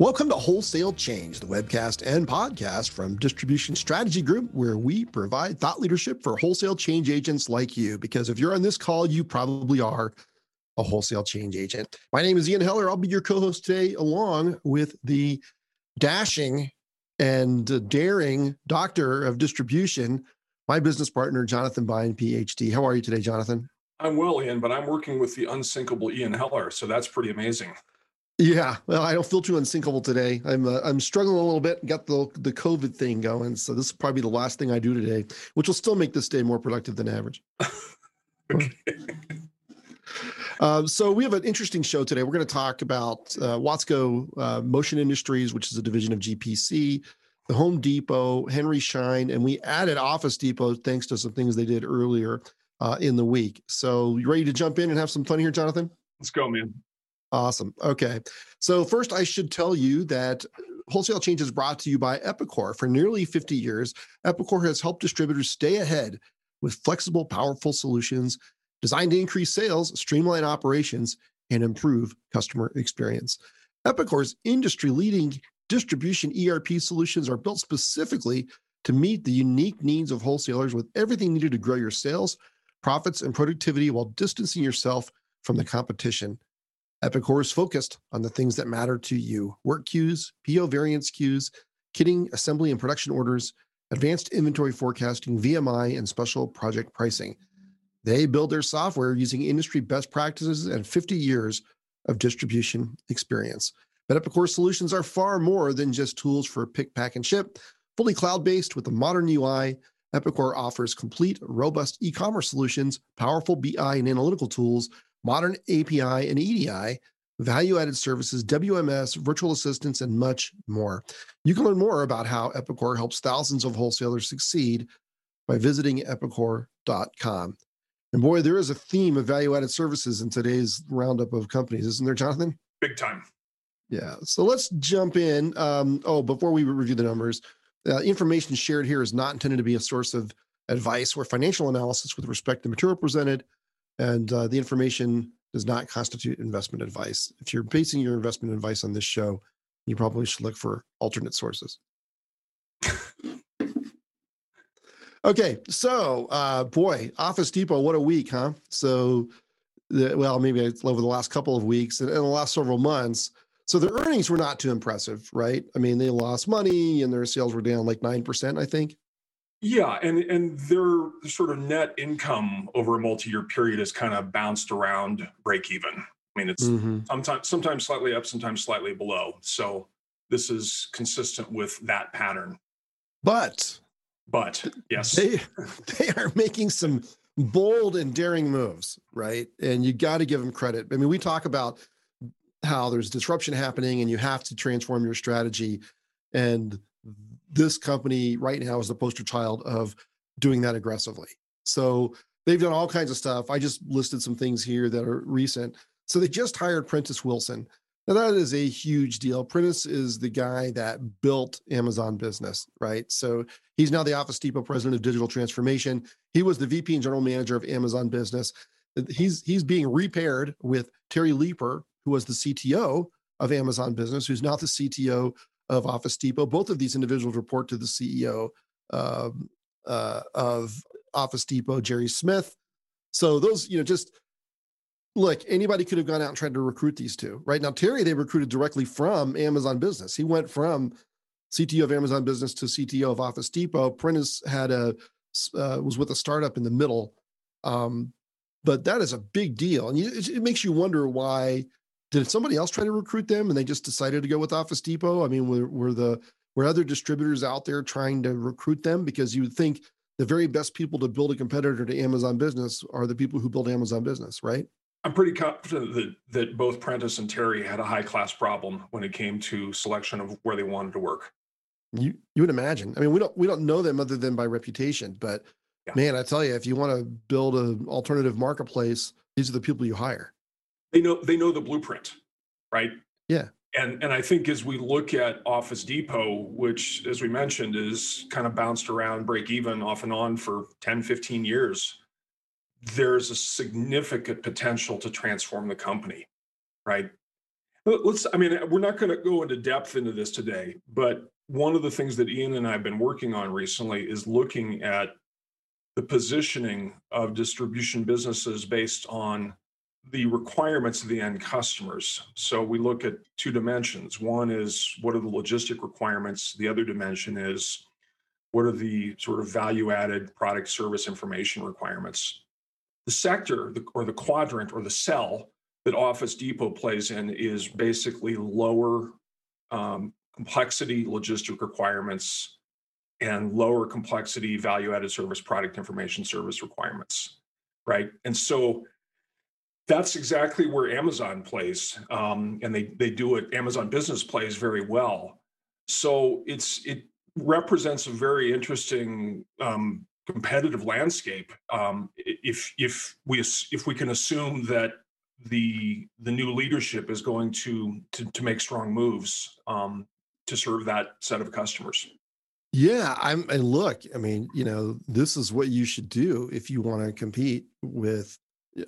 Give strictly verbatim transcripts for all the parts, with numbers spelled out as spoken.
Welcome to Wholesale Change, the webcast and podcast from Distribution Strategy Group, where we provide thought leadership for wholesale change agents like you. Because if you're on this call, you probably are a wholesale change agent. My name is Ian Heller. I'll be your co-host today, along with the dashing and daring doctor of distribution, my business partner, Jonathan Bein, P H D. How are you today, Jonathan? I'm well, Ian, but I'm working with the unsinkable Ian Heller, so that's pretty amazing. Yeah, well, I don't feel too unsinkable today. I'm uh, I'm struggling a little bit. Got the the COVID thing going, so this will probably be the last thing I do today, which will still make this day more productive than average. Okay. Um, so we have an interesting show today. We're going to talk about uh, Watsco, uh, Motion Industries, which is a division of G P C, The Home Depot, Henry Schein, and we added Office Depot thanks to some things they did earlier uh, in the week. So you ready to jump in and have some fun here, Jonathan? Let's go, man. Awesome. Okay. So first, I should tell you that Wholesale Change is brought to you by Epicor. For nearly fifty years, Epicor has helped distributors stay ahead with flexible, powerful solutions designed to increase sales, streamline operations, and improve customer experience. Epicor's industry-leading distribution E R P solutions are built specifically to meet the unique needs of wholesalers with everything needed to grow your sales, profits, and productivity while distancing yourself from the competition. Epicor is focused on the things that matter to you: work queues, P O variance queues, kitting, assembly and production orders, advanced inventory forecasting, V M I, and special project pricing. They build their software using industry best practices and fifty years of distribution experience. But Epicor solutions are far more than just tools for pick, pack, and ship. Fully cloud-based with a modern U I, Epicor offers complete, robust e-commerce solutions, powerful B I and analytical tools, modern A P I and E D I, value-added services, W M S, virtual assistants, and much more. You can learn more about how Epicor helps thousands of wholesalers succeed by visiting epicor dot com. And boy, there is a theme of value-added services in today's roundup of companies, isn't there, Jonathan? Big time. Yeah. So let's jump in. Um, oh, before we review the numbers, uh, information shared here is not intended to be a source of advice or financial analysis with respect to material presented. And uh, the information does not constitute investment advice. If you're basing your investment advice on this show, you probably should look for alternate sources. Okay, so uh, boy, Office Depot, what a week, huh? So, the, well, maybe it's over the last couple of weeks and, and the last several months. So their earnings were not too impressive, right? I mean, they lost money and their sales were down like nine percent, I think. Yeah, and and their sort of net income over a multi-year period has kind of bounced around break even. I mean, it's mm-hmm. sometimes sometimes slightly up, sometimes slightly below. So this is consistent with that pattern. But but yes, they they are making some bold and daring moves, right? And you got to give them credit. I mean, we talk about how there's disruption happening, and you have to transform your strategy. And this company right now is the poster child of doing that aggressively. So they've done all kinds of stuff. I just listed some things here that are recent. So they just hired Prentice Wilson. Now that is a huge deal. Prentice is the guy that built Amazon Business, right? So he's now the Office Depot president of digital transformation. He was the V P and general manager of Amazon Business. He's, he's being repaired with Terry Leeper, who was the C T O of Amazon Business, who's now the C T O of Office Depot. Both of these individuals report to the C E O uh, uh, of Office Depot, Jerry Smith. So those, you know, just look, anybody could have gone out and tried to recruit these two. Right now, Terry, they recruited directly from Amazon Business. He went from C T O of Amazon Business to C T O of Office Depot. Prentice had a, uh, was with a startup in the middle. Um, but that is a big deal. And you, it, it makes you wonder why. Did somebody else try to recruit them and they just decided to go with Office Depot? I mean, were, were the were other distributors out there trying to recruit them? Because you would think the very best people to build a competitor to Amazon Business are the people who build Amazon Business, right? I'm pretty confident that, that both Prentice and Terry had a high-class problem when it came to selection of where they wanted to work. You you would imagine. I mean, we don't we don't know them other than by reputation, but yeah. Man, I tell you, if you want to build an alternative marketplace, these are the people you hire. They know they know the blueprint, right? Yeah. And and I think as we look at Office Depot, which, as we mentioned, is kind of bounced around break even off and on for ten, fifteen years, there's a significant potential to transform the company, right? Let's, I mean, we're not going to go into depth into this today, but one of the things that Ian and I have been working on recently is looking at the positioning of distribution businesses based on the requirements of the end customers. So we look at two dimensions. One is, what are the logistic requirements? The other dimension is, what are the sort of value-added product service information requirements? The sector, the, or the quadrant, or the cell that Office Depot plays in is basically lower um, complexity logistic requirements and lower complexity value-added service, product information service requirements, right? And so that's exactly where Amazon plays, um, and they they do it. Amazon Business plays very well, so it's it represents a very interesting um, competitive landscape. Um, if if we if we can assume that the the new leadership is going to to, to make strong moves um, to serve that set of customers. Yeah, I'm and look, I mean, you know, this is what you should do if you want to compete with.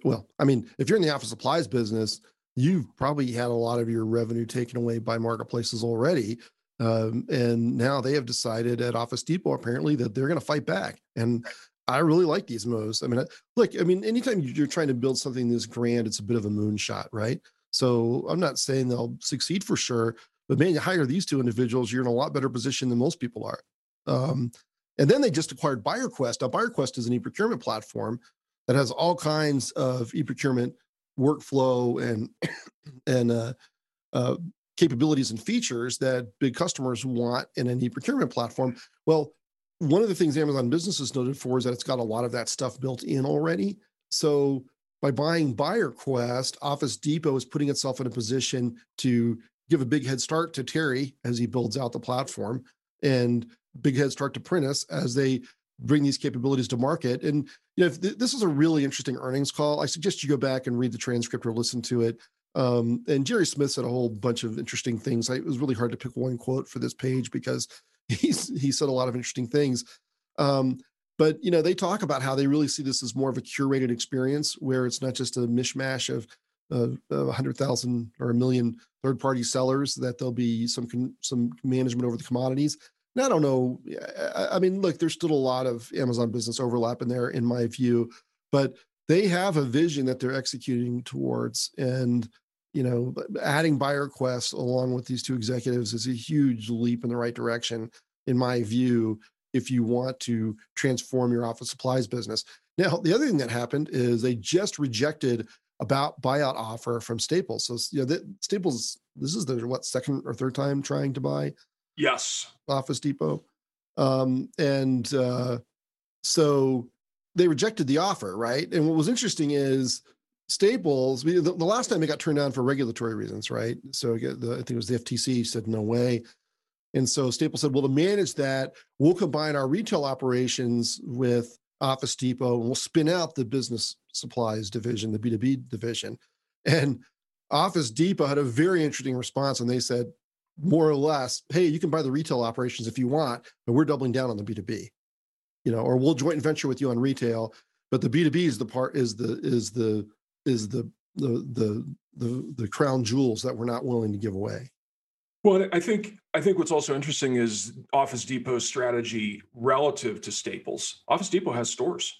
Well, I mean, if you're in the office supplies business, you've probably had a lot of your revenue taken away by marketplaces already. Um, and now they have decided at Office Depot, apparently, that they're going to fight back. And I really like these moves. I mean, look, I mean, anytime you're trying to build something this grand, it's a bit of a moonshot, right? So I'm not saying they'll succeed for sure, but man, you hire these two individuals, you're in a lot better position than most people are. Um, and then they just acquired BuyerQuest. Now, BuyerQuest is an e-procurement platform that has all kinds of e-procurement workflow and and uh, uh, capabilities and features that big customers want in an e-procurement platform. Well, one of the things Amazon Business is noted for is that it's got a lot of that stuff built in already. So by buying BuyerQuest, Office Depot is putting itself in a position to give a big head start to Terry as he builds out the platform, and big head start to Prentice as they bring these capabilities to market. And you know, if th- this is a really interesting earnings call. I suggest you go back and read the transcript or listen to it. Um, and Jerry Smith said a whole bunch of interesting things. I, it was really hard to pick one quote for this page because he's, he said a lot of interesting things. Um, but you know, they talk about how they really see this as more of a curated experience where it's not just a mishmash of a uh, hundred thousand or a million third-party sellers, that there'll be some con- some management over the commodities. And I don't know. I mean, look, there's still a lot of Amazon Business overlap in there, in my view, but they have a vision that they're executing towards. And, you know, adding BuyerQuest along with these two executives is a huge leap in the right direction, in my view, if you want to transform your office supplies business. Now, the other thing that happened is they just rejected a buyout offer from Staples. So, you know, the, Staples, this is their, what, second or third time trying to buy? Yes. Office Depot. Um, and uh, so they rejected the offer, right? And what was interesting is Staples, the, the last time it got turned down for regulatory reasons, right? So the, I think it was the F T C said no way. And so Staples said, well, to manage that, we'll combine our retail operations with Office Depot and we'll spin out the business supplies division, the B two B division. And Office Depot had a very interesting response, and they said, more or less, hey, you can buy the retail operations if you want, but we're doubling down on the B two B, you know, or we'll joint venture with you on retail, but the B two B is the part is the is the is the the the the, the crown jewels that we're not willing to give away. Well, I think I think what's also interesting is Office Depot's strategy relative to Staples. Office Depot has stores,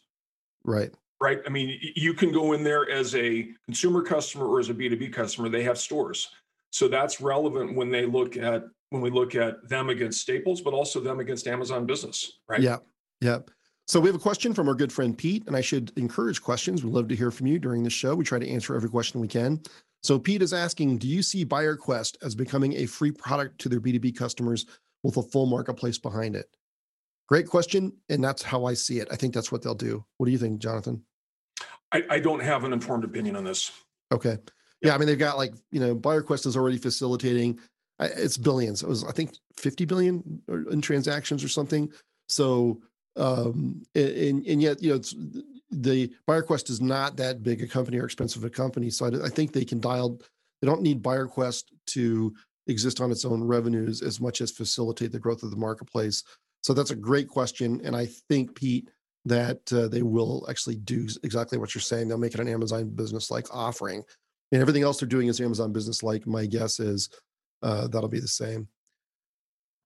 right? Right. I mean, you can go in there as a consumer customer or as a B two B customer. They have stores. So that's relevant when they look at when we look at them against Staples, but also them against Amazon Business, right? Yeah, yeah. So we have a question from our good friend Pete, and I should encourage questions. We'd love to hear from you during the show. We try to answer every question we can. So Pete is asking, do you see BuyerQuest as becoming a free product to their B two B customers with a full marketplace behind it? Great question, and that's how I see it. I think that's what they'll do. What do you think, Jonathan? I, I don't have an informed opinion on this. Okay. Yeah, I mean, they've got like, you know, BuyerQuest is already facilitating, it's billions. It was, I think, fifty billion in transactions or something. So, um, and, and yet, you know, it's, the BuyerQuest is not that big a company or expensive a company. So I, I think they can dial, they don't need BuyerQuest to exist on its own revenues as much as facilitate the growth of the marketplace. So that's a great question. And I think, Pete, that uh, they will actually do exactly what you're saying. They'll make it an Amazon Business-like offering. And everything else they're doing is Amazon Business. Like, my guess is uh, that'll be the same.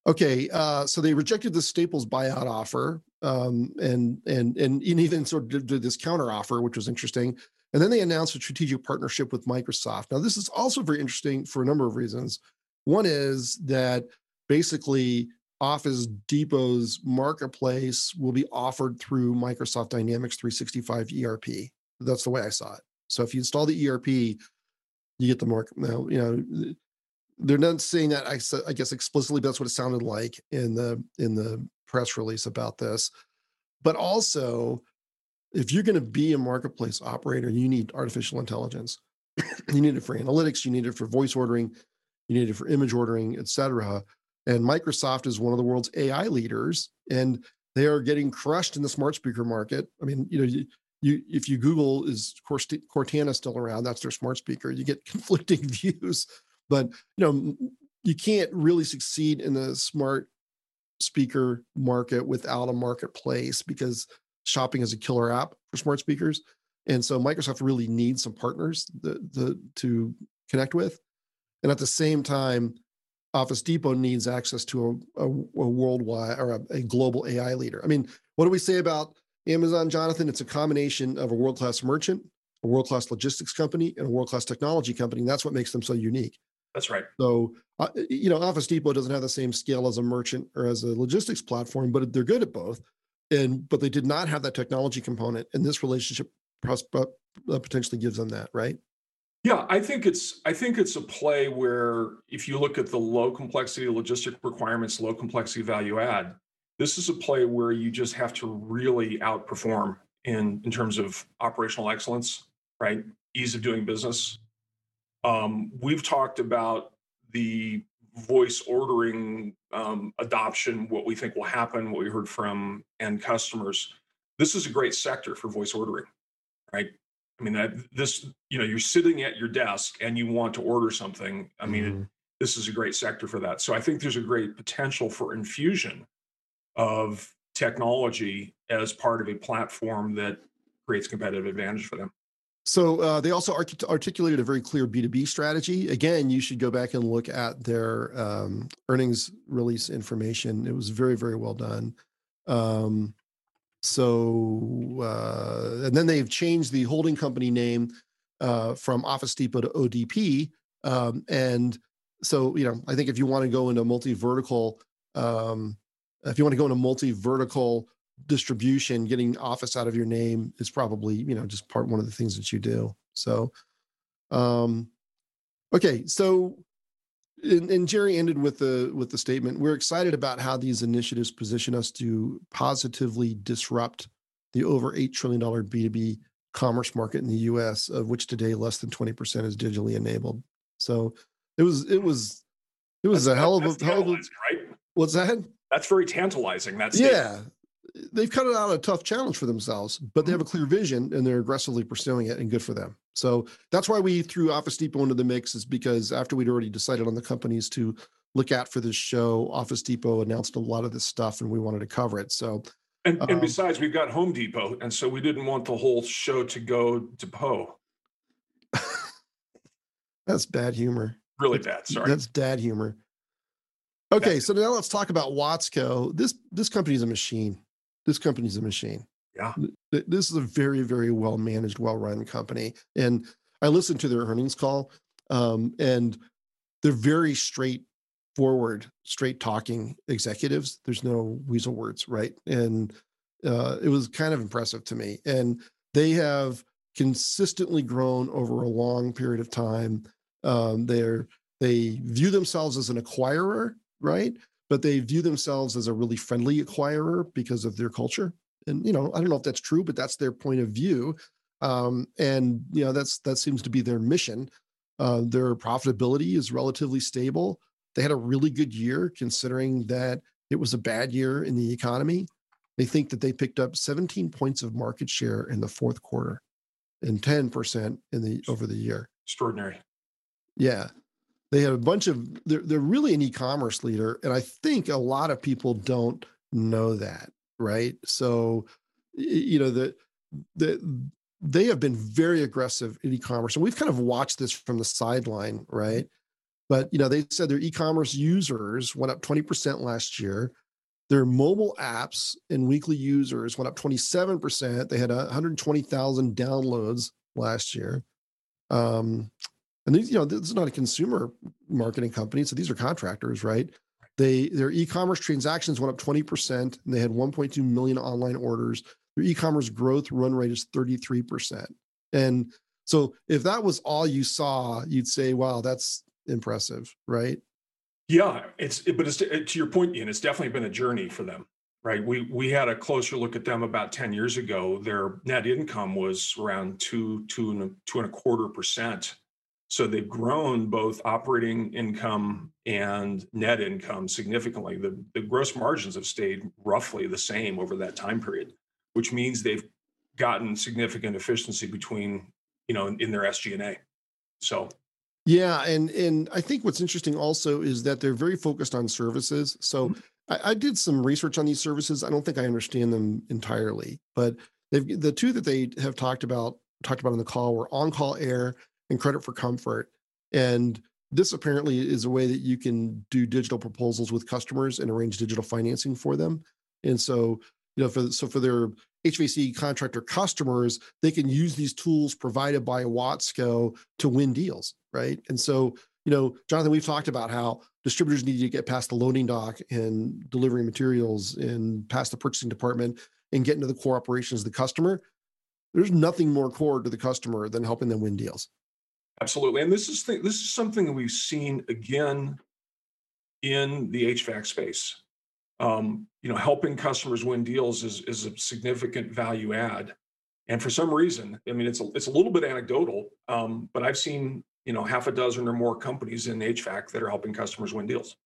Okay, uh, so they rejected the Staples buyout offer, um, and and and even sort of did this counter offer, which was interesting. And then they announced a strategic partnership with Microsoft. Now, this is also very interesting for a number of reasons. One is that basically Office Depot's marketplace will be offered through Microsoft Dynamics three sixty-five E R P. That's the way I saw it. So if you install the E R P, you get the market. Now, you know, they're not saying that, I guess, explicitly, but that's what it sounded like in the in the press release about this. But also, if you're going to be a marketplace operator, you need artificial intelligence. You need it for analytics. You need it for voice ordering. You need it for image ordering, et cetera. And Microsoft is one of the world's A I leaders, and they are getting crushed in the smart speaker market. I mean, you know, you, you if you Google, is Cortana still around? That's their smart speaker. You get conflicting views, but you know, you can't really succeed in the smart speaker market without a marketplace, because shopping is a killer app for smart speakers. And so Microsoft really needs some partners the, the, to connect with. And at the same time, Office Depot needs access to a, a, a worldwide or a, a global A I leader. I mean, what do we say about Amazon, Jonathan? It's a combination of a world-class merchant, a world-class logistics company, and a world-class technology company. And that's what makes them so unique. That's right. So, uh, you know, Office Depot doesn't have the same scale as a merchant or as a logistics platform, but they're good at both. And but they did not have that technology component, and this relationship potentially gives them that, right? Yeah, I think it's I think it's a play where if you look at the low complexity logistic requirements, low complexity value add, this is a play where you just have to really outperform in, in terms of operational excellence, right? Ease of doing business. Um, we've talked about the voice ordering um, adoption, what we think will happen, what we heard from end customers. This is a great sector for voice ordering, right? I mean, that this, you know, you're sitting at your desk and you want to order something. I mean, mm-hmm. it, this is a great sector for that. So I think there's a great potential for infusion of technology as part of a platform that creates competitive advantage for them. So uh, they also artic- articulated a very clear B two B strategy. Again, you should go back and look at their um, earnings release information. It was very, very well done. Um, So, uh, and then they've changed the holding company name uh, from Office Depot to O D P. Um, and so, you know, I think if you want to go into multi-vertical, um, if you want to go into multi-vertical distribution, getting Office out of your name is probably, you know, just part one of the things that you do. So, um, okay. So, And, and Jerry ended with the with the statement, we're excited about how these initiatives position us to positively disrupt the over eight trillion dollars B two B commerce market in the U S, of which today less than twenty percent is digitally enabled. So it was it was it was that's, a hell of a hell of a, right? What's that? That's very tantalizing. That's yeah. They've cut it out a tough challenge for themselves, but they have a clear vision and they're aggressively pursuing it, and good for them. So that's why we threw Office Depot into the mix, is because after we'd already decided on the companies to look at for this show, Office Depot announced a lot of this stuff and we wanted to cover it. So, and, um, and besides, we've got Home Depot. And so we didn't want the whole show to go to Poe. That's bad humor. Really bad. Sorry. That's dad humor. Okay. Bad. So now let's talk about Watsco. This, this company is a machine. This company's a machine. Yeah. This is a very, very well-managed, well-run company. And I listened to their earnings call, um, and they're very straightforward, straight-talking executives. There's no weasel words, right? And uh, it was kind of impressive to me. And they have consistently grown over a long period of time. Um, they're, they view themselves as an acquirer, right? But they view themselves as a really friendly acquirer because of their culture. And, you know, I don't know if that's true, but that's their point of view. Um, and, you know, that's that seems to be their mission. Uh, their profitability is relatively stable. They had a really good year, considering that it was a bad year in the economy. They think that they picked up seventeen points of market share in the fourth quarter and ten percent in the over the year. Extraordinary. Yeah. They have a bunch of, they're, they're really an e-commerce leader. And I think a lot of people don't know that, right? So, you know, the, the, they have been very aggressive in e-commerce. And we've kind of watched this from the sideline, right? But, you know, they said their e-commerce users went up twenty percent last year. Their mobile apps and weekly users went up twenty-seven percent. They had one hundred twenty thousand downloads last year. Um, and these, you know, this is not a consumer marketing company, so these are contractors, right? They their e-commerce transactions went up twenty percent, and they had one point two million online orders. Their e-commerce growth run rate is thirty-three percent. And so if that was all you saw, you'd say, wow, that's impressive, right? Yeah, it's but it's to your point, Ian, it's definitely been a journey for them, right? We we had a closer look at them about ten years ago. Their net income was around two, two and a, two and a quarter percent. So they've grown both operating income and net income significantly. The, the gross margins have stayed roughly the same over that time period, which means they've gotten significant efficiency between, you know, in, in their S G and A. So yeah, and and I think what's interesting also is that they're very focused on services. So mm-hmm. I, I did some research on these services. I don't think I understand them entirely, but they've, the two that they have talked about talked about on the call were on-call air and credit for comfort. And this apparently is a way that you can do digital proposals with customers and arrange digital financing for them. And so, you know, for so for their H V A C contractor customers, they can use these tools provided by Watsco to win deals, right? And so, you know, Jonathan, we've talked about how distributors need to get past the loading dock and delivering materials and past the purchasing department and get into the core operations of the customer. There's nothing more core to the customer than helping them win deals. Absolutely. And this is th- this is something that we've seen again in the H V A C space. Um, you know, helping customers win deals is, is a significant value add. And for some reason, I mean, it's a, it's a little bit anecdotal, um, but I've seen, you know, half a dozen or more companies in H V A C that are helping customers win deals.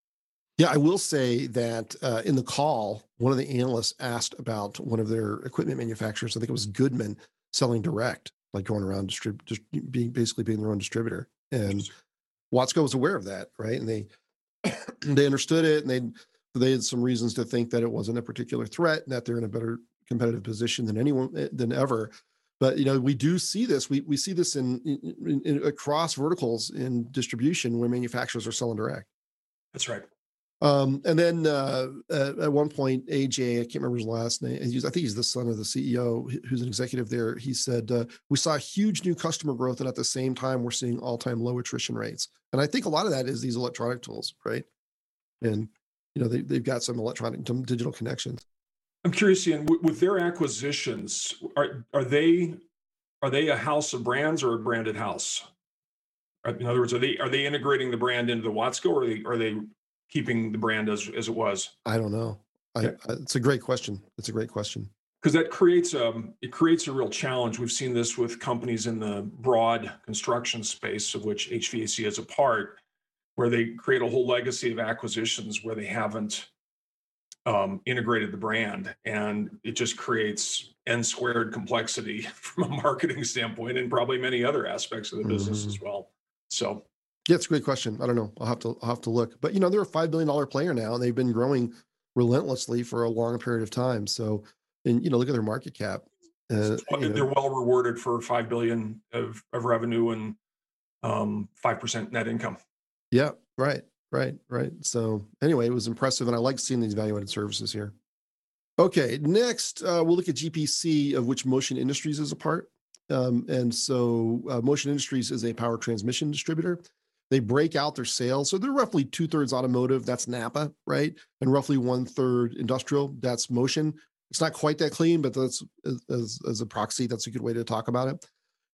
Yeah, I will say that uh, in the call, one of the analysts asked about one of their equipment manufacturers. I think it was Goodman selling direct, like going around distrib- just being basically being their own distributor. And Watsco was aware of that, right? And they they understood it, and they they had some reasons to think that it wasn't a particular threat and that they're in a better competitive position than anyone than ever. But, you know, we do see this. We we see this in, in, in across verticals in distribution where manufacturers are selling direct. That's right. Um, and then uh, at, at one point, A J, I can't remember his last name. He's, I think he's the son of the C E O who's an executive there. He said, uh, we saw huge new customer growth, and at the same time, we're seeing all-time low attrition rates. And I think a lot of that is these electronic tools, right? And, you know, they, they've got some electronic, some digital connections. I'm curious, Ian, with their acquisitions, are are they are they a house of brands or a branded house? In other words, are they are they integrating the brand into the Watsco, or are they are they keeping the brand as as it was? I don't know. I, okay. I, it's a great question. It's a great question because that creates a it creates a real challenge. We've seen this with companies in the broad construction space, of which H V A C is a part, where they create a whole legacy of acquisitions where they haven't Um, integrated the brand, and it just creates n squared complexity from a marketing standpoint, and probably many other aspects of the business mm-hmm. as well. So, yeah, it's a great question. I don't know. I'll have to I'll have to look. But you know, they're a five billion dollar player now, and they've been growing relentlessly for a long period of time. So, and you know, look at their market cap. Uh, so, you know, they're well rewarded for five billion of of revenue and um, five percent net income. Yeah. Right. Right, right. So anyway, it was impressive, and I like seeing these value-added services here. Okay, next uh, we'll look at G P C, of which Motion Industries is a part. Um, and so uh, Motion Industries is a power transmission distributor. They break out their sales. So they're roughly two-thirds automotive, that's Napa, right? And roughly one-third industrial, that's Motion. It's not quite that clean, but that's as, as a proxy, that's a good way to talk about it.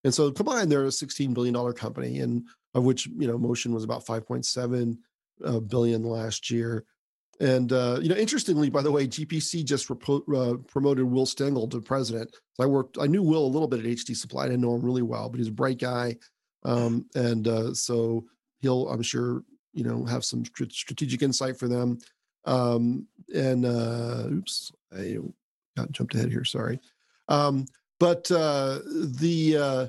And so combined, they're a sixteen billion dollar company, and of which, you know, Motion was about five point seven a billion last year. And, uh, you know, interestingly, by the way, G P C just repo- uh, promoted Will Stengel to president. So I worked, I knew Will a little bit at H D Supply. I didn't know him really well, but he's a bright guy. Um, and uh, so he'll, I'm sure, you know, have some st- strategic insight for them. Um, and, uh, oops, I got jumped ahead here. Sorry. Um, but uh, the, uh,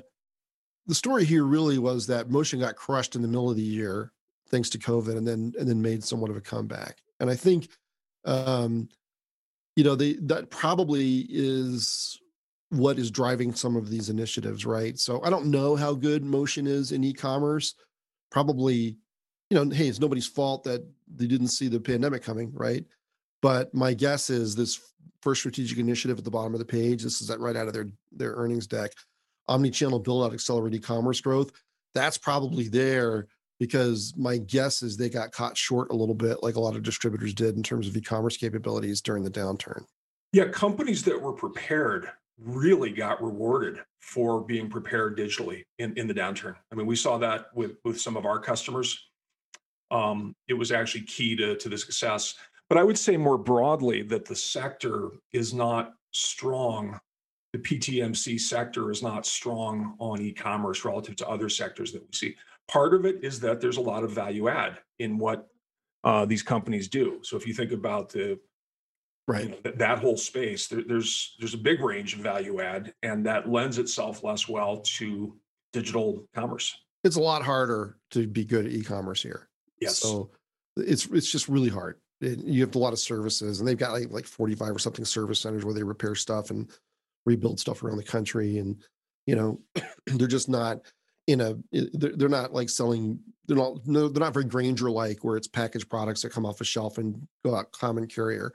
the story here really was that Motion got crushed in the middle of the year thanks to COVID, and then and then made somewhat of a comeback. And I think, um, you know, they, that probably is what is driving some of these initiatives, right? So I don't know how good Motion is in e-commerce. Probably, you know, hey, it's nobody's fault that they didn't see the pandemic coming, right? But my guess is this first strategic initiative at the bottom of the page, this is that right out of their, their earnings deck, omnichannel build out, accelerate e-commerce growth. That's probably there because my guess is they got caught short a little bit, like a lot of distributors did in terms of e-commerce capabilities during the downturn. Yeah, companies that were prepared really got rewarded for being prepared digitally in, in the downturn. I mean, we saw that with, with some of our customers. Um, it was actually key to, to the success. But I would say more broadly that the sector is not strong. The P T M C sector is not strong on e-commerce relative to other sectors that we see. Part of it is that there's a lot of value add in what uh, these companies do. So if you think about the right, you know, th- that whole space, there, there's there's a big range of value add, and that lends itself less well to digital commerce. It's a lot harder to be good at e-commerce here. Yes. So it's it's just really hard. It, you have a lot of services, and they've got like like forty-five or something service centers where they repair stuff and rebuild stuff around the country, and you know they're just not in a they're, they're not like selling they're not no they're not very Grainger like where it's packaged products that come off a shelf and go out common carrier.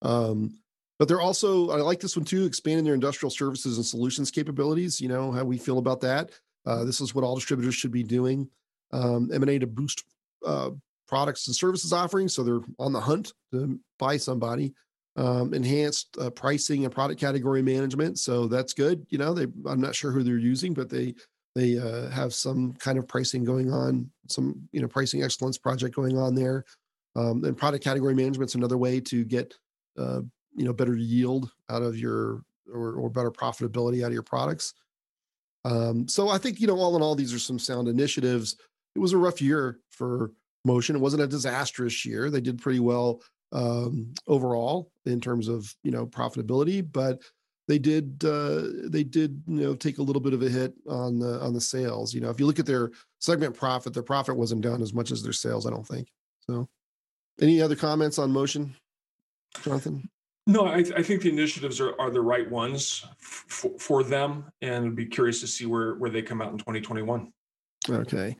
Um, but they're also, I like this one too, expanding their industrial services and solutions capabilities. You know, how we feel about that. Uh, this is what all distributors should be doing. Um, M and A to boost uh, products and services offerings. So they're on the hunt to buy somebody, um, enhanced uh, pricing and product category management. So that's good. You know, they, I'm not sure who they're using, but they, they uh, have some kind of pricing going on, some, you know, pricing excellence project going on there. Um, and product category management is another way to get Uh, you know, better yield out of your, or, or better profitability out of your products. Um, so I think, you know, all in all, these are some sound initiatives. It was a rough year for Motion. It wasn't a disastrous year. They did pretty well um, overall in terms of, you know, profitability, but they did, uh, they did, you know, take a little bit of a hit on the, on the sales. You know, if you look at their segment profit, their profit wasn't down as much as their sales, I don't think. So any other comments on Motion, Jonathan? No, I, th- I think the initiatives are, are the right ones f- for them, and I'd be curious to see where, where they come out in twenty twenty-one. Okay.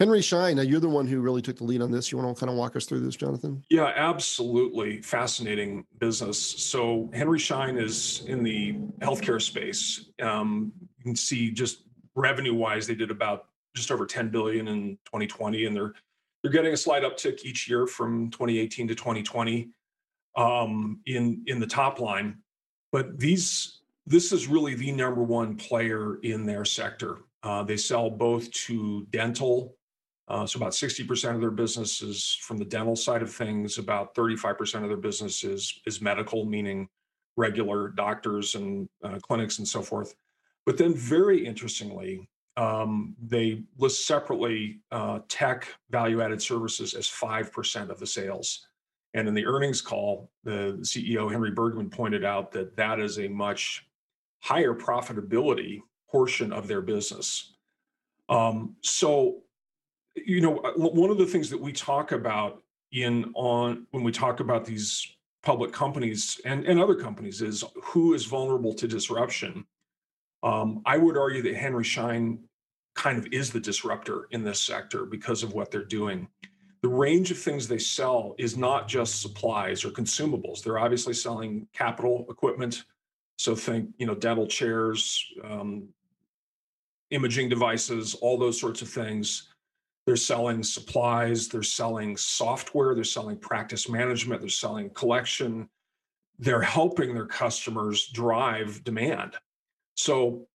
Henry Schein, now you're the one who really took the lead on this. You want to kind of walk us through this, Jonathan? Yeah, absolutely. Fascinating business. So Henry Schein is in the healthcare space. Um, you can see just revenue-wise, they did about just over ten billion dollars in twenty twenty, and they're they're getting a slight uptick each year from twenty eighteen to twenty twenty. Um, in in the top line, but these this is really the number one player in their sector. Uh, they sell both to dental, uh, so about sixty percent of their business is from the dental side of things. About thirty-five percent of their business is is medical, meaning regular doctors and uh, clinics and so forth. But then, very interestingly, um, they list separately uh, tech value-added services as five percent of the sales. And in the earnings call, the C E O, Henry Bergman, pointed out that that is a much higher profitability portion of their business. Um, so, you know, one of the things that we talk about in on when we talk about these public companies and, and other companies is who is vulnerable to disruption. Um, I would argue that Henry Schein kind of is the disruptor in this sector because of what they're doing. The range of things they sell is not just supplies or consumables. They're obviously selling capital equipment. So think, you know, dental chairs, um, imaging devices, all those sorts of things. They're selling supplies. They're selling software. They're selling practice management. They're selling collection. They're helping their customers drive demand. So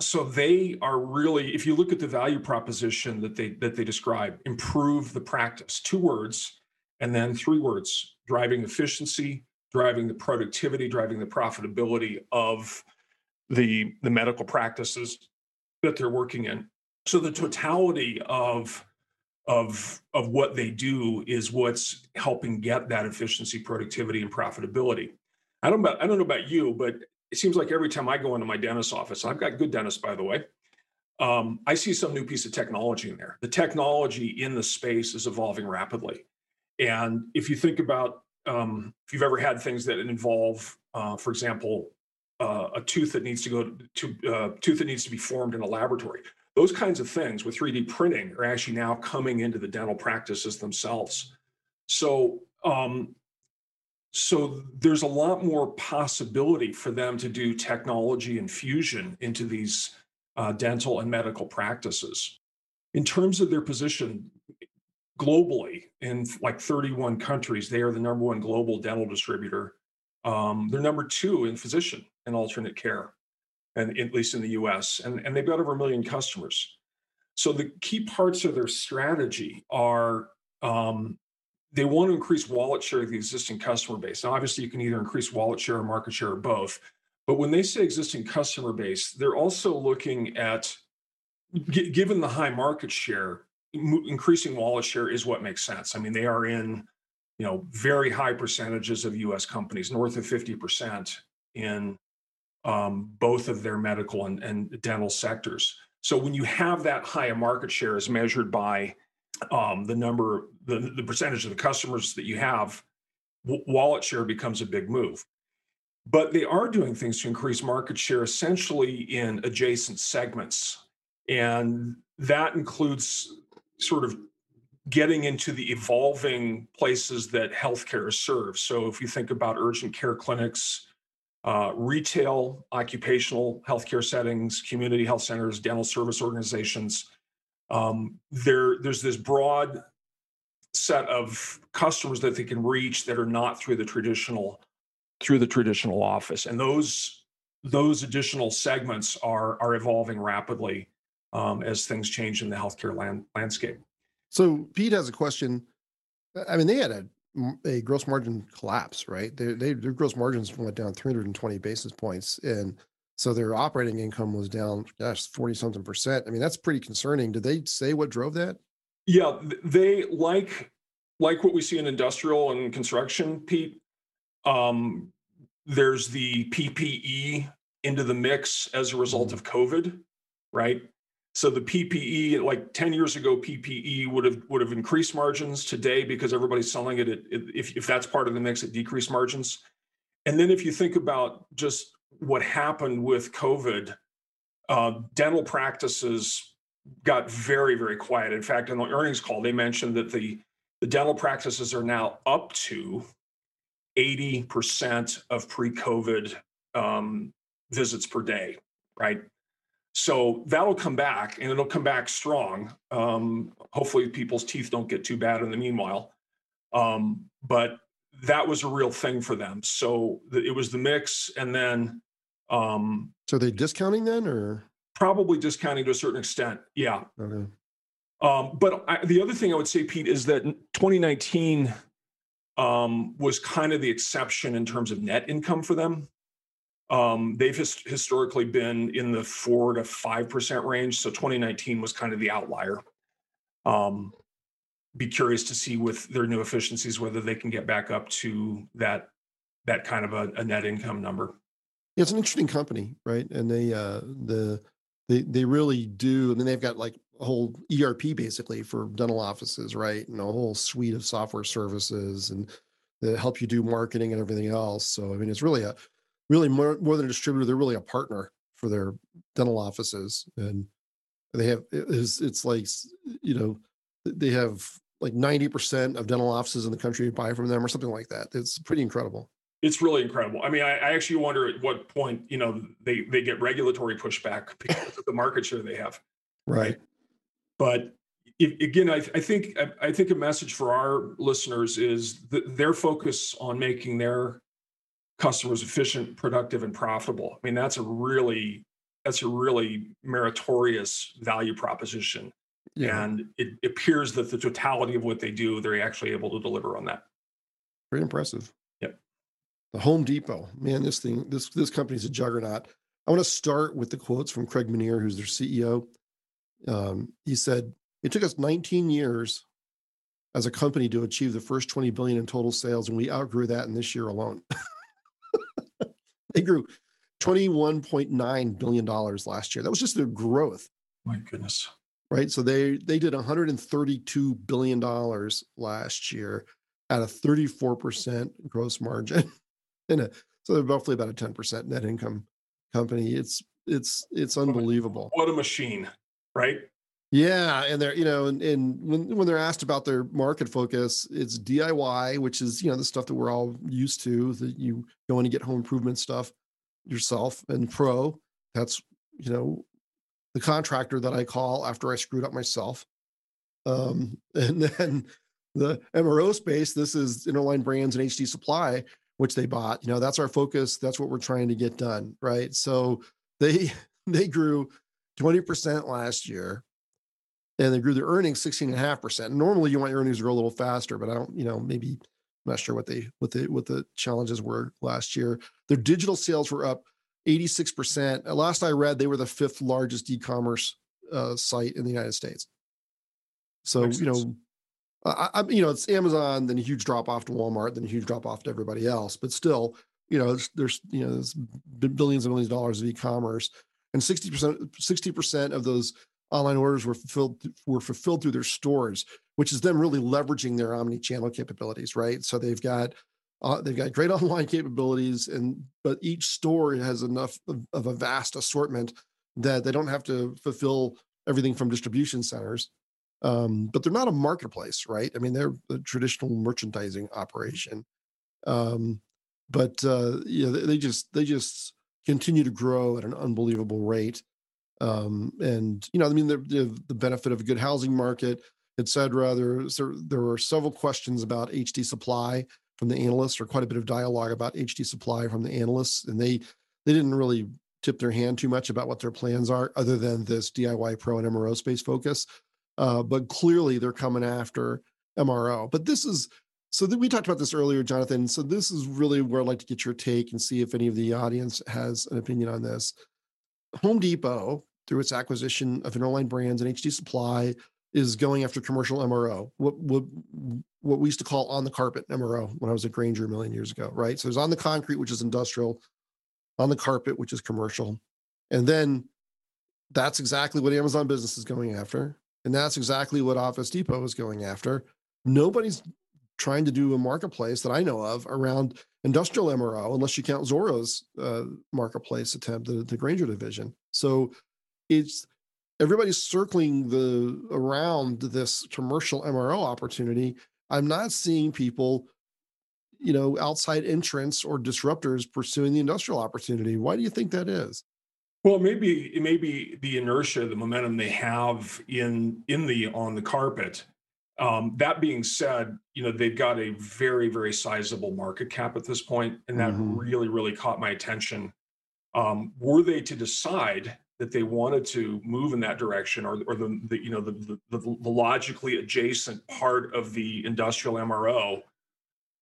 So they are really, if you look at the value proposition that they that they describe, improve the practice, two words, and then three words, driving efficiency, driving the productivity, driving the profitability of the, the medical practices that they're working in. So the totality of, of, of what they do is what's helping get that efficiency, productivity, and profitability. I don't about, I don't know about you, but it seems like every time I go into my dentist's office, and I've got good dentists, by the way, um, I see some new piece of technology in there. The technology in the space is evolving rapidly. And if you think about, um, if you've ever had things that involve, uh, for example, uh, a tooth that needs to go to, to uh, tooth that needs to be formed in a laboratory. Those kinds of things with three D printing are actually now coming into the dental practices themselves. So, um, so there's a lot more possibility for them to do technology infusion into these uh, dental and medical practices. In terms of their position globally, in like thirty-one countries, they are the number one global dental distributor. Um, they're number two in physician and alternate care, and at least in the U S, and, and they've got over a million customers. So the key parts of their strategy are um, they want to increase wallet share of the existing customer base. Now, obviously, you can either increase wallet share or market share or both. But when they say existing customer base, they're also looking at, g- given the high market share, m- increasing wallet share is what makes sense. I mean, they are in, you know, very high percentages of U S companies, north of fifty percent in Um, both of their medical and, and dental sectors. So when you have that high a market share as measured by um, the number, the, the percentage of the customers that you have, w- wallet share becomes a big move. But they are doing things to increase market share essentially in adjacent segments. And that includes sort of getting into the evolving places that healthcare is served. So if you think about urgent care clinics, Uh, retail, occupational healthcare settings, community health centers, dental service organizations. Um, there, there's this broad set of customers that they can reach that are not through the traditional, through the traditional office. And those those additional segments are are evolving rapidly um, as things change in the healthcare land, landscape. So Pete has a question. I mean, they had a. a gross margin collapse, right? They, they, their gross margins went down three hundred twenty basis points. And so their operating income was down, gosh, forty something percent. I mean, that's pretty concerning. Did they say what drove that? Yeah, they, like, like what we see in industrial and construction, Pete, um, there's the P P E into the mix as a result mm-hmm. of COVID, right? So the P P E, like ten years ago, P P E would have would have increased margins. Today, because everybody's selling it, it, it if, if that's part of the mix, it decreased margins. And then if you think about just what happened with COVID, uh, dental practices got very, very quiet. In fact, in the earnings call, they mentioned that the, the dental practices are now up to eighty percent of pre-COVID um, visits per day, right? So that'll come back, and it'll come back strong. Um, hopefully people's teeth don't get too bad in the meanwhile. Um, but that was a real thing for them. So th- it was the mix, and then... Um, so are they discounting then, or...? Probably discounting to a certain extent, yeah. Okay. Um, but I, the other thing I would say, Pete, is that twenty nineteen um, was kind of the exception in terms of net income for them. Um, they've his- historically been in the four to five percent range. So twenty nineteen was kind of the outlier. Um, be curious to see with their new efficiencies, whether they can get back up to that, that kind of a, a net income number. Yeah, it's an interesting company, right? And they, uh, the, they, they really do. I mean, they've got like a whole E R P basically for dental offices, right? And a whole suite of software services and that help you do marketing and everything else. So, I mean, it's really a, Really, more, more than a distributor, they're really a partner for their dental offices, and they have it's, it's like you know they have like ninety percent of dental offices in the country buy from them, or something like that. It's pretty incredible. It's really incredible. I mean, I, I actually wonder at what point you know they they get regulatory pushback because of the market share they have, right? But if, again, I, I think I, I think a message for our listeners is that their focus on making their customers efficient, productive, and profitable. I mean, that's a really, that's a really meritorious value proposition. Yeah. And it appears that the totality of what they do, they're actually able to deliver on that. Very impressive. Yep. The Home Depot, man, this thing, this, this company's a juggernaut. I want to start with the quotes from Craig Menear, who's their C E O. Um, he said, it took us nineteen years as a company to achieve the first twenty billion in total sales. And we outgrew that in this year alone. They grew twenty-one point nine billion dollars last year. That was just their growth. My goodness. Right? So they they did one hundred thirty-two billion dollars last year at a thirty-four percent gross margin and a So they're roughly about a ten percent net income company. It's it's it's unbelievable. What a machine, right? Yeah, and they're, you know, and, and when when they're asked about their market focus, it's D I Y, which is, you know, the stuff that we're all used to, that you go in and get home improvement stuff yourself, and pro, that's, you know, the contractor that I call after I screwed up myself. Um, and then the M R O space, this is Interline Brands and H D Supply, which they bought. You know, that's our focus. That's what we're trying to get done, right? So they they grew twenty percent last year, and they grew their earnings sixteen point five percent. Normally, you want your earnings to grow a little faster, but I don't, you know, maybe I'm not sure what they what the what the challenges were last year. Their digital sales were up eighty-six percent. At last I read, they were the fifth largest e-commerce uh, site in the United States. So, you know, I, I, you know, it's Amazon, then a huge drop off to Walmart, then a huge drop off to everybody else. But still, you know, there's, there's you know, there's billions and billions of dollars of e-commerce, and sixty percent, sixty percent of those online orders were fulfilled were fulfilled through their stores, which is them really leveraging their omni-channel capabilities, right? So they've got uh, they've got great online capabilities, and but each store has enough of, of a vast assortment that they don't have to fulfill everything from distribution centers. Um, but they're not a marketplace, right? I mean, they're a traditional merchandising operation. Um, but uh, you know, they, they just they just continue to grow at an unbelievable rate. Um, and you know, I mean, the, the, the benefit of a good housing market, et cetera. There, there there were several questions about H D Supply from the analysts, or quite a bit of dialogue about H D Supply from the analysts, and they they didn't really tip their hand too much about what their plans are, other than this D I Y pro and M R O space focus. Uh, but clearly they're coming after M R O. But this is, so that we talked about this earlier, Jonathan. So this is really where I'd like to get your take and see if any of the audience has an opinion on this. Home Depot, through its acquisition of Interline Brands and H D Supply, is going after commercial M R O, what, what, what we used to call on the carpet M R O when I was at Grainger a million years ago, right? So there's on the concrete, which is industrial, on the carpet, which is commercial. And then that's exactly what Amazon Business is going after. And that's exactly what Office Depot is going after. Nobody's trying to do a marketplace that I know of around industrial M R O, unless you count Zoro's uh, marketplace attempt, the, the Grainger division. So it's everybody's circling the around this commercial M R O opportunity. I'm not seeing people, you know, outside entrants or disruptors pursuing the industrial opportunity. Why do you think that is? Well, maybe it may be the inertia, the momentum they have in in the on the carpet. Um, that being said, you know, they've got a very, very sizable market cap at this point, and that mm-hmm. really, really caught my attention. Um, were they to decide that they wanted to move in that direction, or or the, the you know the, the the logically adjacent part of the industrial M R O,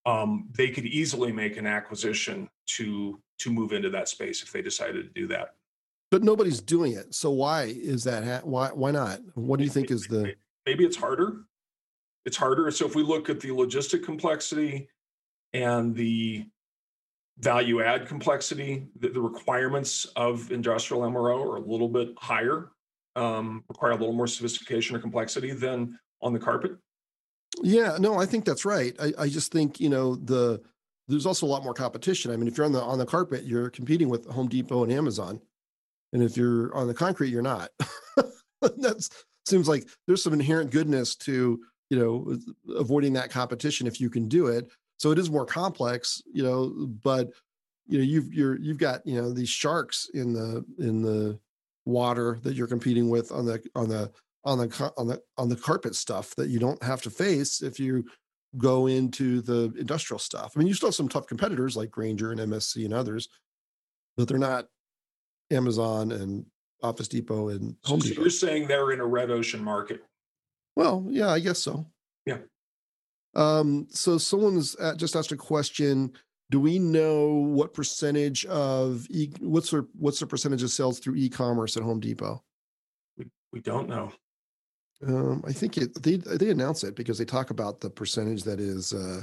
um, they could easily make an acquisition to to move into that space if they decided to do that. But nobody's doing it. So why is that? Ha- why why not? What do you think is the... Maybe it's harder. It's harder. So if we look at the logistic complexity and the value add complexity, the, the requirements of industrial M R O are a little bit higher, um, require a little more sophistication or complexity than on the carpet. Yeah, no, I think that's right. I, I just think, you know, the there's also a lot more competition. I mean, if you're on the on the carpet, you're competing with Home Depot and Amazon. And if you're on the concrete, you're not. That seems like there's some inherent goodness to, you know, avoiding that competition if you can do it. So it is more complex, you know, but, you know, you've, you're, you've got, you know, these sharks in the, in the water that you're competing with on the, on the, on the, on the, on the carpet stuff that you don't have to face if you go into the industrial stuff. I mean, you still have some tough competitors like Grainger and M S C and others, but they're not Amazon and Office Depot and Home Depot. So you're saying they're in a red ocean market? Well, yeah, I guess so. Yeah. Um, so someone's at, just asked a question. Do we know what percentage of e- what's their what's the percentage of sales through e-commerce at Home Depot? We we don't know. Um, I think it, they they announce it because they talk about the percentage that is. Uh,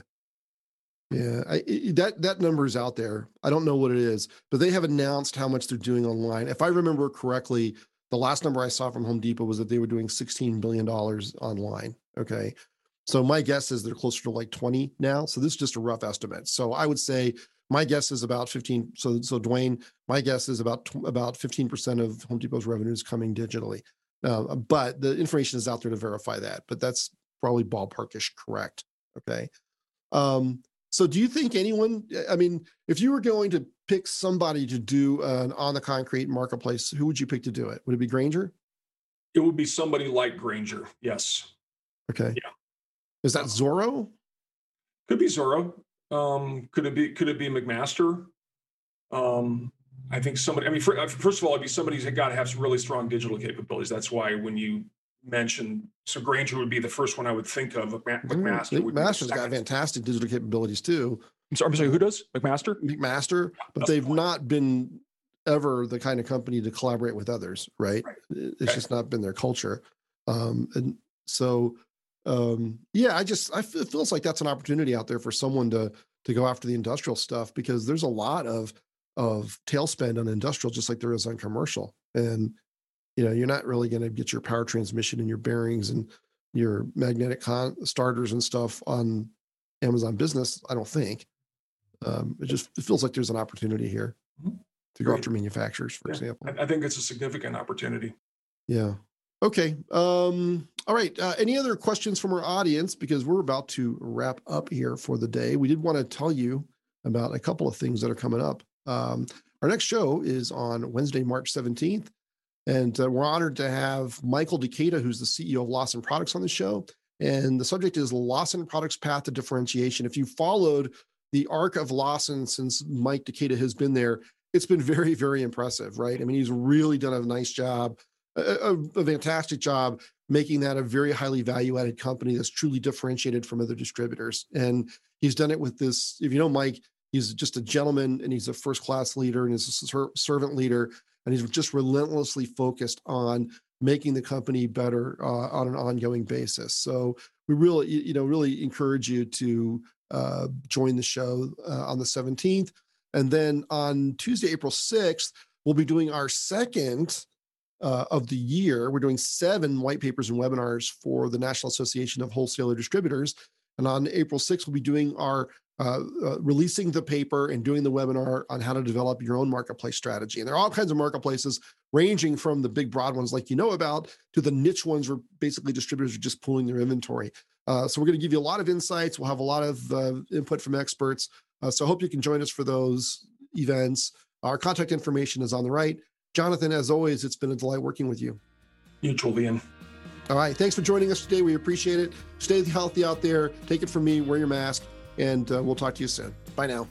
Yeah, I, it, that that number is out there. I don't know what it is, but they have announced how much they're doing online. If I remember correctly, the last number I saw from Home Depot was that they were doing sixteen billion dollars online. Okay, so my guess is they're closer to like twenty now. So this is just a rough estimate. So I would say my guess is about fifteen. So, so Dwayne, my guess is about about fifteen percent of Home Depot's revenue is coming digitally. Uh, but the information is out there to verify that. But that's probably ballparkish correct. Okay. Um, so, do you think anyone? I mean, if you were going to pick somebody to do an on the concrete marketplace, who would you pick to do it? Would it be Grainger? It would be somebody like Grainger. Yes. Okay. Yeah. Is that Zorro? Could be Zorro. Um, could it be? Could it be McMaster? Um, I think somebody. I mean, for, first of all, it'd be somebody who's got to have some really strong digital capabilities. That's why when you mentioned, so Grainger would be the first one I would think of. McMaster. McMaster's got fantastic digital capabilities too. I'm sorry, I'm sorry. Who does? McMaster. McMaster, but they've not been ever the kind of company to collaborate with others, right? right. It's okay. Just not been their culture, um, and so. Um, yeah, I just, I feel, it feels like that's an opportunity out there for someone to, to go after the industrial stuff, because there's a lot of, of tail spend on industrial, just like there is on commercial. And, you know, you're not really going to get your power transmission and your bearings and your magnetic con- starters and stuff on Amazon Business. I don't think, um, it just, it feels like there's an opportunity here to go after manufacturers, for yeah. example. I think it's a significant opportunity. Yeah. Okay. Um, all right. Uh, any other questions from our audience? Because we're about to wrap up here for the day. We did want to tell you about a couple of things that are coming up. Um, our next show is on Wednesday, March seventeenth. And uh, we're honored to have Michael Decatur, who's the C E O of Lawson Products, on the show. And the subject is Lawson Products' Path to Differentiation. If you followed the arc of Lawson since Mike Decatur has been there, it's been very, very impressive, right? I mean, he's really done a nice job. A, a fantastic job making that a very highly value-added company that's truly differentiated from other distributors. And he's done it with this, if you know Mike, he's just a gentleman, and he's a first-class leader, and he's a ser- servant leader, and he's just relentlessly focused on making the company better uh, on an ongoing basis. So we really, you know, really encourage you to uh, join the show uh, on the seventeenth. And then on Tuesday, April sixth, we'll be doing our second Uh, of the year. We're doing seven white papers and webinars for the National Association of Wholesaler Distributors. And on April sixth, we'll be doing our uh, uh, releasing the paper and doing the webinar on how to develop your own marketplace strategy. And there are all kinds of marketplaces, ranging from the big broad ones like you know about to the niche ones where basically distributors are just pooling their inventory. Uh, so we're going to give you a lot of insights. We'll have a lot of uh, input from experts. Uh, so I hope you can join us for those events. Our contact information is on the right. Jonathan, as always, it's been a delight working with you. You too, Ian. All right. Thanks for joining us today. We appreciate it. Stay healthy out there. Take it from me. Wear your mask. And uh, we'll talk to you soon. Bye now.